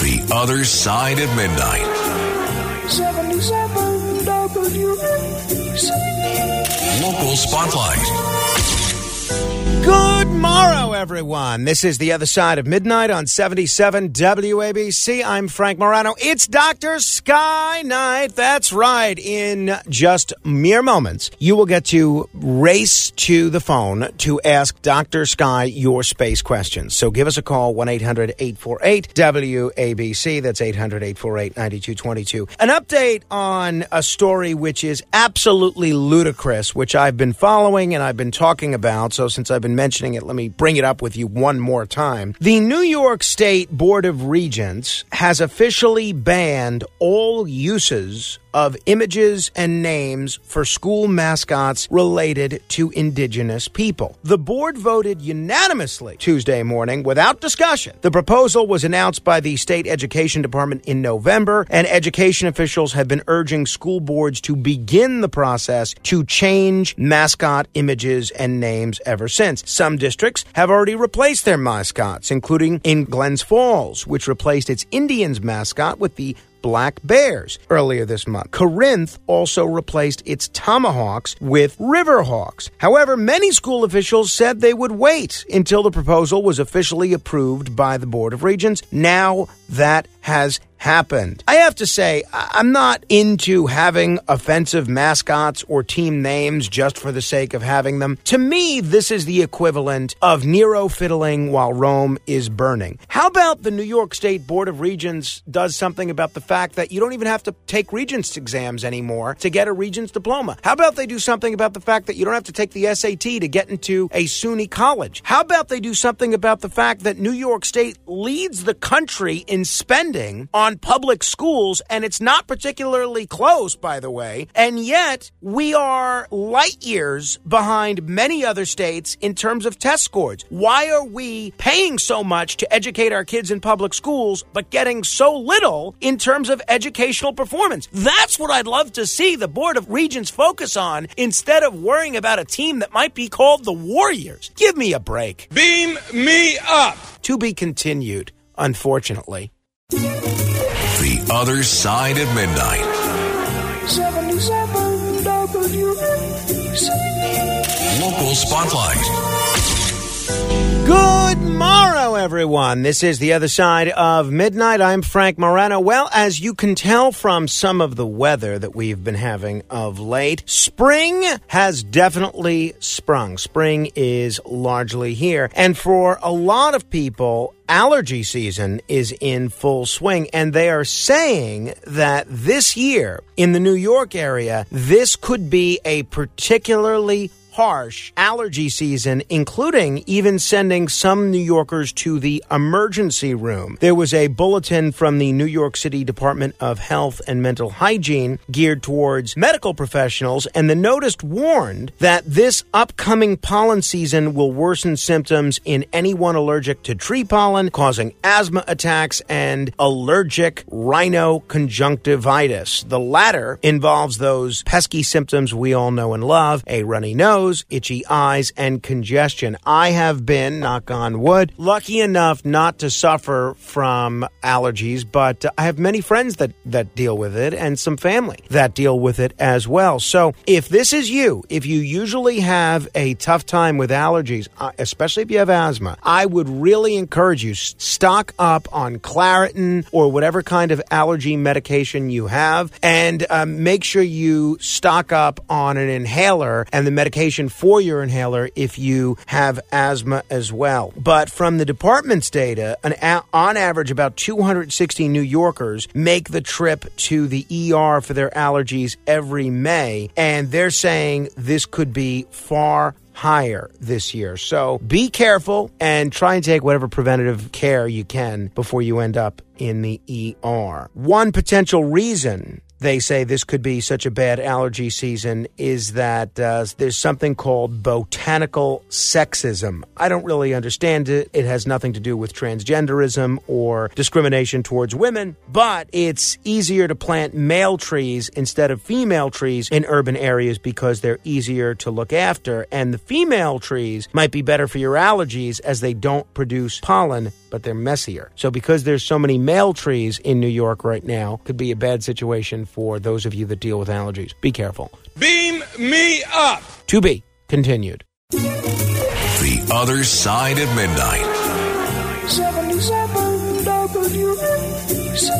The Other Side of Midnight. 77 WNYC. Local Spotlight. Good morrow, everyone. This is The Other Side of Midnight on 77 WABC. I'm Frank Morano. It's Dr. Sky Night. That's right. In just mere moments, you will get to race to the phone to ask Dr. Sky your space questions. So give us a call, 1-800-848-WABC. That's 800-848-9222. An update on a story which is absolutely ludicrous, which I've been following and I've been talking about. So since I've been mentioning it, let me bring it up with you one more time. The New York State Board of Regents has officially banned all uses of images and names for school mascots related to indigenous people. The board voted unanimously Tuesday morning without discussion. The proposal was announced by the State Education Department in November, and education officials have been urging school boards to begin the process to change mascot images and names ever since. Some districts have already replaced their mascots, including in Glens Falls, which replaced its Indians mascot with the black bears earlier this month. Corinth also replaced its tomahawks with river hawks. However, many school officials said they would wait until the proposal was officially approved by the Board of Regents. Now that has happened. I have to say, I'm not into having offensive mascots or team names just for the sake of having them. To me, this is the equivalent of Nero fiddling while Rome is burning. How about the New York State Board of Regents does something about the fact that you don't even have to take Regents exams anymore to get a Regents diploma? How about they do something about the fact that you don't have to take the SAT to get into a SUNY college? How about they do something about the fact that New York State leads the country in spending on public schools, and it's not particularly close, by the way, and yet we are light years behind many other states in terms of test scores. Why are we paying so much to educate our kids in public schools, but getting so little in terms of educational performance? That's what I'd love to see the Board of Regents focus on instead of worrying about a team that might be called the Warriors. Give me a break. Beam me up. To be continued, unfortunately. The Other Side of Midnight. 77 WNYC. Local Spotlight. Good morrow, everyone. This is The Other Side of Midnight. I'm Frank Morano. Well, as you can tell from some of the weather that we've been having of late, spring has definitely sprung. Spring is largely here. And for a lot of people, allergy season is in full swing, and they are saying that this year in the New York area, this could be a particularly harsh allergy season, including even sending some New Yorkers to the emergency room. There was a bulletin from the New York City Department of Health and Mental Hygiene geared towards medical professionals, and the notice warned that this upcoming pollen season will worsen symptoms in anyone allergic to tree pollen, causing asthma attacks and allergic rhinoconjunctivitis. The latter involves those pesky symptoms we all know and love: a runny nose, itchy eyes, and congestion. I have been, knock on wood, lucky enough not to suffer from allergies, but I have many friends that deal with it and some family that deal with it as well. So if this is you, if you usually have a tough time with allergies, especially if you have asthma, I would really encourage you, stock up on Claritin or whatever kind of allergy medication you have, and make sure you stock up on an inhaler and the medication for your inhaler if you have asthma as well. But from the department's data, on average, about 260 New Yorkers make the trip to the ER for their allergies every May, and they're saying this could be far higher this year. So be careful and try and take whatever preventative care you can before you end up in the ER. One potential reason they say this could be such a bad allergy season is that there's something called botanical sexism. I don't really understand it. It has nothing to do with transgenderism or discrimination towards women, but it's easier to plant male trees instead of female trees in urban areas because they're easier to look after. And the female trees might be better for your allergies as they don't produce pollen, but they're messier. So because there's so many male trees in New York right now, could be a bad situation for those of you that deal with allergies. Be careful. Beam me up! To be continued. The Other Side of Midnight. 77 WNYC.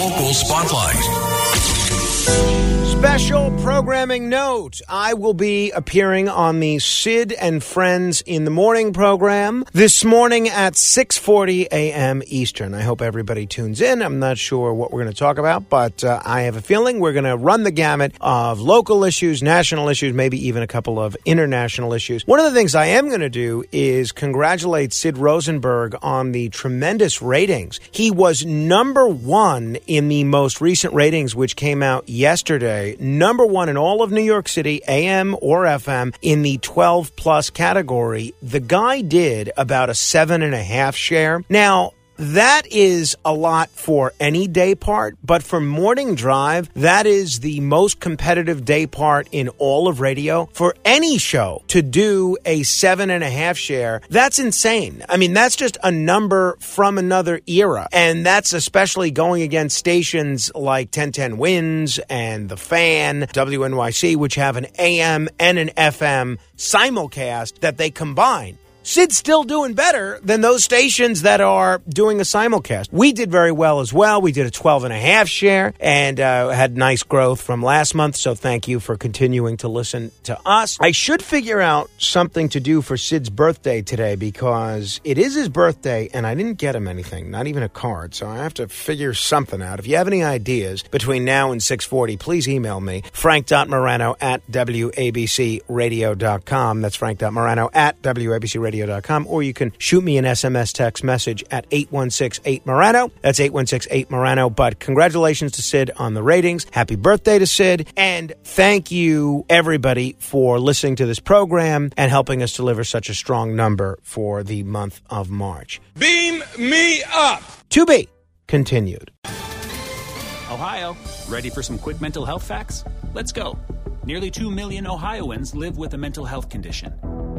Local Spotlight. Special programming note, I will be appearing on the Sid and Friends in the Morning program this morning at 6:40 a.m. Eastern. I hope everybody tunes in. I'm not sure what we're going to talk about, but I have a feeling we're going to run the gamut of local issues, national issues, maybe even a couple of international issues. One of the things I am going to do is congratulate Sid Rosenberg on the tremendous ratings. He was number one in the most recent ratings, which came out yesterday. Number one in all of New York City, AM or FM, in the 12-plus category. The guy did about a 7.5 share. Now, that is a lot for any day part, but for morning drive, that is the most competitive day part in all of radio. For any show to do a 7.5 share, that's insane. I mean, that's just a number from another era. And that's especially going against stations like 1010 Wins and The Fan, WNYC, which have an AM and an FM simulcast that they combine. Sid's still doing better than those stations that are doing a simulcast. We did very well as well. We did a 12.5 share and had nice growth from last month. So thank you for continuing to listen to us. I should figure out something to do for Sid's birthday today because it is his birthday and I didn't get him anything, not even a card. So I have to figure something out. If you have any ideas between now and 6:40, please email me, frank.morano@wabcradio.com. That's frank.morano@wabcradio.com. Or you can shoot me an SMS text message at 8168 Morano. That's 8168 Morano. But congratulations to Sid on the ratings. Happy birthday to Sid, and thank you everybody for listening to this program and helping us deliver such a strong number for the month of March. Beam me up. To be continued. Ohio, ready for some quick mental health facts? Let's go. Nearly 2 million Ohioans live with a mental health condition.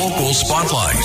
Local Spotlight.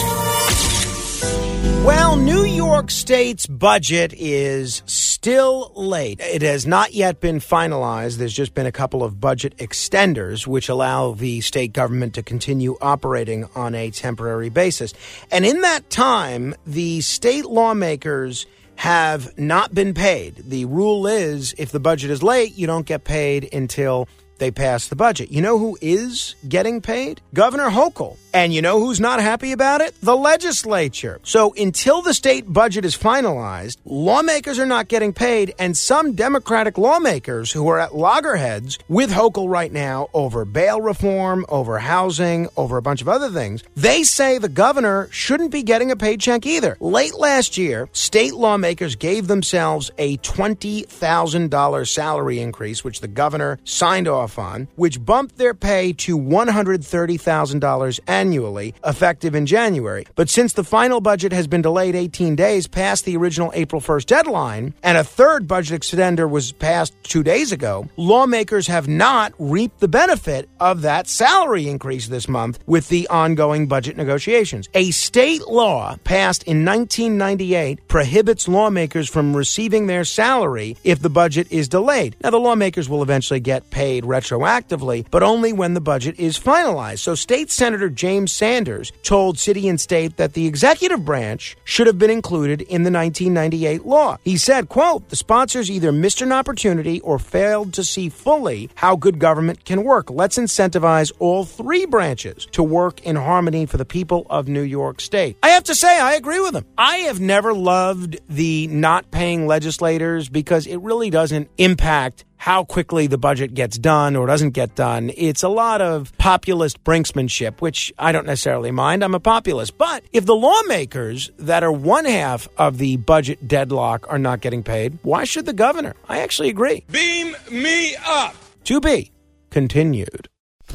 Well, New York State's budget is still late. It has not yet been finalized. There's just been a couple of budget extenders, which allow the state government to continue operating on a temporary basis. And in that time, the state lawmakers have not been paid. The rule is, if the budget is late, you don't get paid until they passed the budget. You know who is getting paid? Governor Hochul. And you know who's not happy about it? The legislature. So until the state budget is finalized, lawmakers are not getting paid, and some Democratic lawmakers who are at loggerheads with Hochul right now over bail reform, over housing, over a bunch of other things, they say the governor shouldn't be getting a paycheck either. Late last year, state lawmakers gave themselves a $20,000 salary increase, which the governor signed off on, which bumped their pay to $130,000 annually, effective in January. But since the final budget has been delayed 18 days past the original April 1st deadline, and a third budget extender was passed 2 days ago, lawmakers have not reaped the benefit of that salary increase this month with the ongoing budget negotiations. A state law passed in 1998 prohibits lawmakers from receiving their salary if the budget is delayed. Now, the lawmakers will eventually get paid retroactively, but only when the budget is finalized. So State Senator James James Sanders, told City and State that the executive branch should have been included in the 1998 law. He said, quote, the sponsors either missed an opportunity or failed to see fully how good government can work. Let's incentivize all three branches to work in harmony for the people of New York State. I have to say, I agree with him. I have never loved the not paying legislators because it really doesn't impact how quickly the budget gets done or doesn't get done. It's a lot of populist brinksmanship, which I don't necessarily mind. I'm a populist. But if the lawmakers that are one half of the budget deadlock are not getting paid, why should the governor? I actually agree. Beam me up. To be continued.